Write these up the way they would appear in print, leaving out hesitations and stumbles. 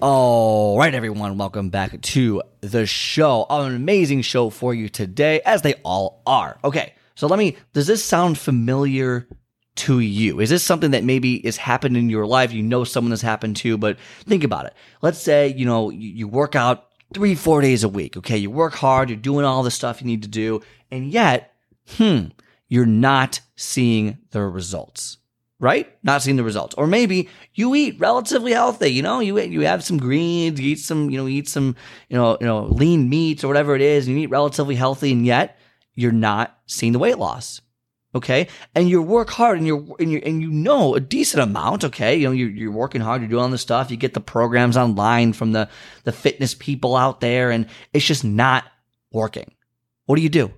All right, everyone, welcome back to the show. An amazing show for you today, as they all are. Okay, so does this sound familiar to you? Is this something that maybe has happened in your life? You know someone this happened to, but think about it. Let's say, you work out 3-4 days a week, okay? You work hard, you're doing all the stuff you need to do, and yet, you're not seeing the results. Right? Not seeing the results. Or maybe you eat relatively healthy, you have some greens, you eat some, lean meats or whatever it is, and you eat relatively healthy, and yet you're not seeing the weight loss. Okay? And you work hard and you know a decent amount, okay? You're working hard, you're doing all this stuff, you get the programs online from the fitness people out there, and it's just not working. What do you do?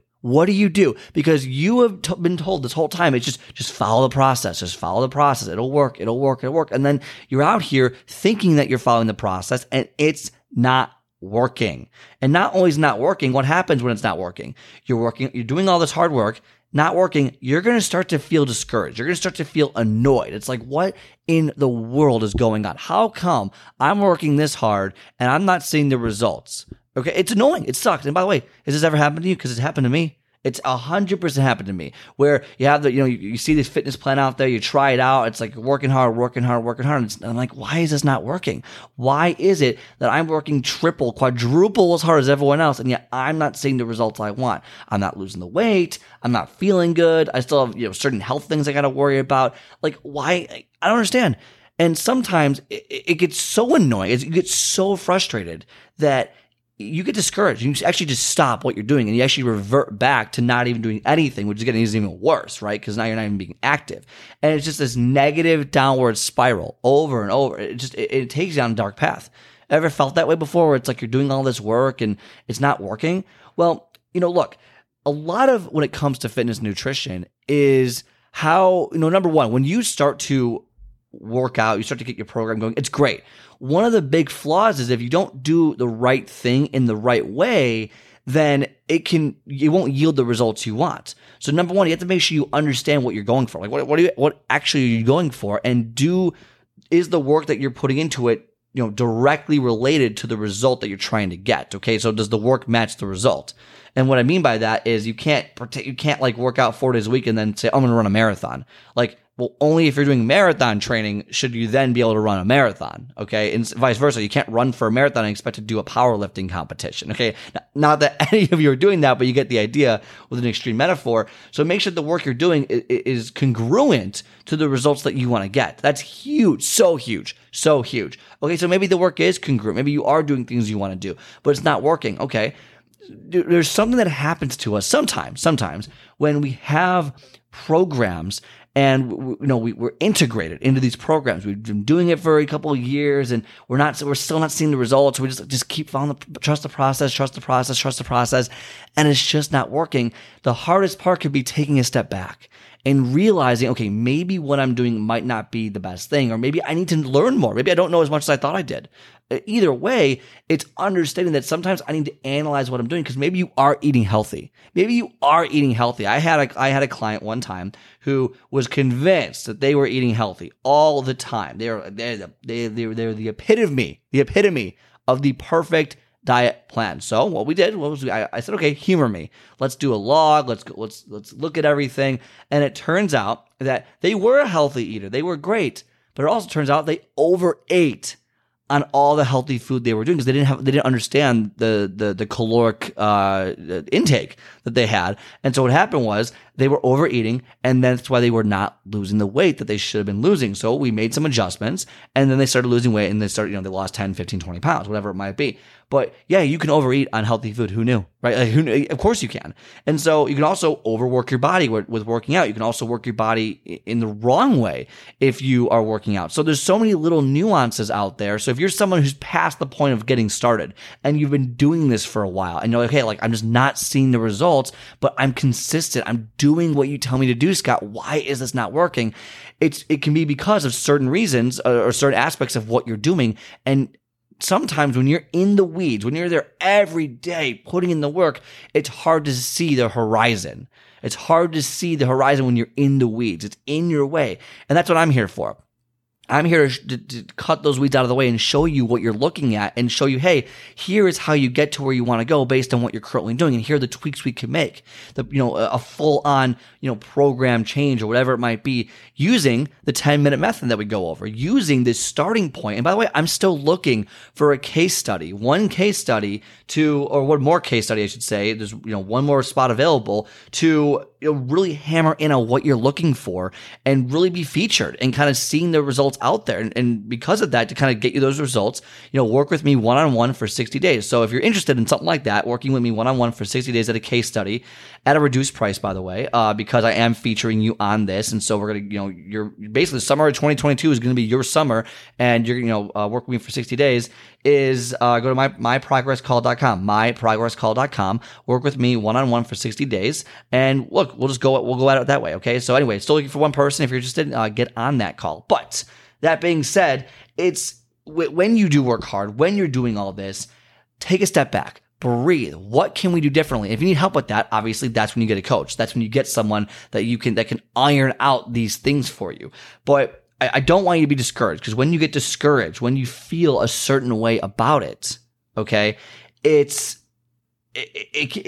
Because you have been told this whole time, it's just follow the process. Just follow the process. It'll work. And then you're out here thinking that you're following the process, and it's not working. And not only is it not working, what happens when it's not working? You're doing all this hard work, not working. You're going to start to feel discouraged. You're going to start to feel annoyed. It's like, what in the world is going on? How come I'm working this hard and I'm not seeing the results? Okay, it's annoying. It sucks. And by the way, has this ever happened to you? Because it's happened to me. It's 100% happened to me. Where you have you see this fitness plan out there, you try it out. It's like working hard. And I'm like, why is this not working? Why is it that I'm working triple, quadruple as hard as everyone else, and yet I'm not seeing the results I want? I'm not losing the weight. I'm not feeling good. I still have certain health things I got to worry about. Like, why? I don't understand. And sometimes it gets so annoying. You get so frustrated that you get discouraged. You actually just stop what you're doing, and you actually revert back to not even doing anything, which is getting even worse, right? Because now you're not even being active. And it's just this negative downward spiral over and over. It takes you down a dark path. Ever felt that way before, where it's like you're doing all this work and it's not working? Well, look, a lot of when it comes to fitness and nutrition is how, number one, when you start to work out, you start to get your program going, it's great. One of the big flaws is if you don't do the right thing in the right way, then it won't yield the results you want. So number one, you have to make sure you understand what you're going for. Like what actually are you going for, and is the work that you're putting into it, directly related to the result that you're trying to get. Okay. So does the work match the result? And what I mean by that is you can't like work out 4 days a week and then say, I'm going to run a marathon. Like, well, only if you're doing marathon training should you then be able to run a marathon, okay? And vice versa, you can't run for a marathon and expect to do a powerlifting competition, okay? Not that any of you are doing that, but you get the idea with an extreme metaphor. So make sure the work you're doing is congruent to the results that you want to get. That's huge, so huge, so huge. Okay, so maybe the work is congruent. Maybe you are doing things you want to do, but it's not working, okay? There's something that happens to us sometimes when we have programs and we're integrated into these programs. We've been doing it for a couple of years, and we're still not seeing the results. We just keep following trust the process, and it's just not working. The hardest part could be taking a step back and realizing, okay, maybe what I'm doing might not be the best thing, or maybe I need to learn more. Maybe I don't know as much as I thought I did. Either way, it's understanding that sometimes I need to analyze what I'm doing, because maybe you are eating healthy. I had a client one time who was convinced that they were eating healthy all the time. They were the epitome of the perfect diet plan. So what we did was I said, okay, humor me. Let's do a log. Let's look at everything. And it turns out that they were a healthy eater. They were great, but it also turns out they overate on all the healthy food they were doing, because they didn't understand the caloric intake that they had. And so what happened was they were overeating, and that's why they were not losing the weight that they should have been losing. So we made some adjustments, and then they started losing weight, and they started, you know, they lost 10, 15, 20 pounds, whatever it might be. But yeah, you can overeat on healthy food. Who knew, right? Like, who knew? Of course you can. And so you can also overwork your body with working out. You can also work your body in the wrong way if you are working out. So there's so many little nuances out there. So if you're someone who's past the point of getting started and you've been doing this for a while and you're like, hey, like I'm just not seeing the results, but I'm consistent. I'm doing what you tell me to do, Scott. Why is this not working? It can be because of certain reasons or certain aspects of what you're doing. And sometimes when you're in the weeds, when you're there every day putting in the work, it's hard to see the horizon. It's hard to see the horizon when you're in the weeds. It's in your way. And that's what I'm here for. I'm here to cut those weeds out of the way and show you what you're looking at and show you, hey, here is how you get to where you want to go based on what you're currently doing. And here are the tweaks we can make, a full on, program change or whatever it might be, using the 10-minute method that we go over, using this starting point. And by the way, I'm still looking for a case study, one more case study, I should say. There's, one more spot available to really hammer in on what you're looking for and really be featured and kind of seeing the results out there. And because of that, to kind of get you those results, work with me one-on-one for 60 days. So if you're interested in something like that, working with me one-on-one for 60 days at a case study at a reduced price, by the way, because I am featuring you on this. And so we're going to, you're basically summer of 2022 is going to be your summer, and you're, working with me for 60 days is, go to myprogresscall.com, work with me one-on-one for 60 days. And look, we'll go at it that way. Okay. So anyway, still looking for one person. If you're interested, get on that call. But that being said, it's when you do work hard, when you're doing all this, take a step back, breathe. What can we do differently? If you need help with that, obviously that's when you get a coach. That's when you get someone that can iron out these things for you. But I don't want you to be discouraged, because when you get discouraged, when you feel a certain way about it, okay, it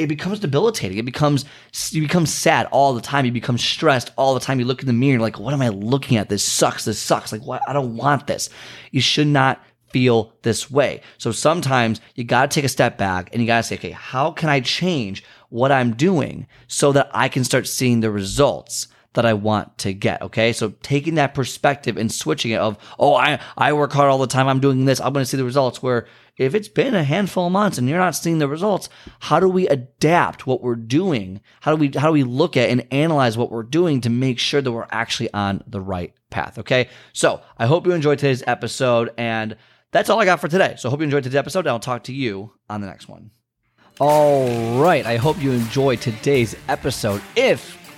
becomes debilitating. You become sad all the time. You become stressed all the time. You look in the mirror, you're like, what am I looking at? This sucks. Like, what? I don't want this. You should not feel this way. So sometimes you got to take a step back and you got to say, okay, how can I change what I'm doing so that I can start seeing the results that I want to get? Okay. So taking that perspective and switching it of, I work hard all the time. I'm doing this. I'm going to see the results, where if it's been a handful of months and you're not seeing the results, how do we adapt what we're doing? How do we look at and analyze what we're doing to make sure that we're actually on the right path? Okay. So I hope you enjoyed today's episode, and that's all I got for today. So I hope you enjoyed today's episode, and I'll talk to you on the next one. All right. I hope you enjoyed today's episode. If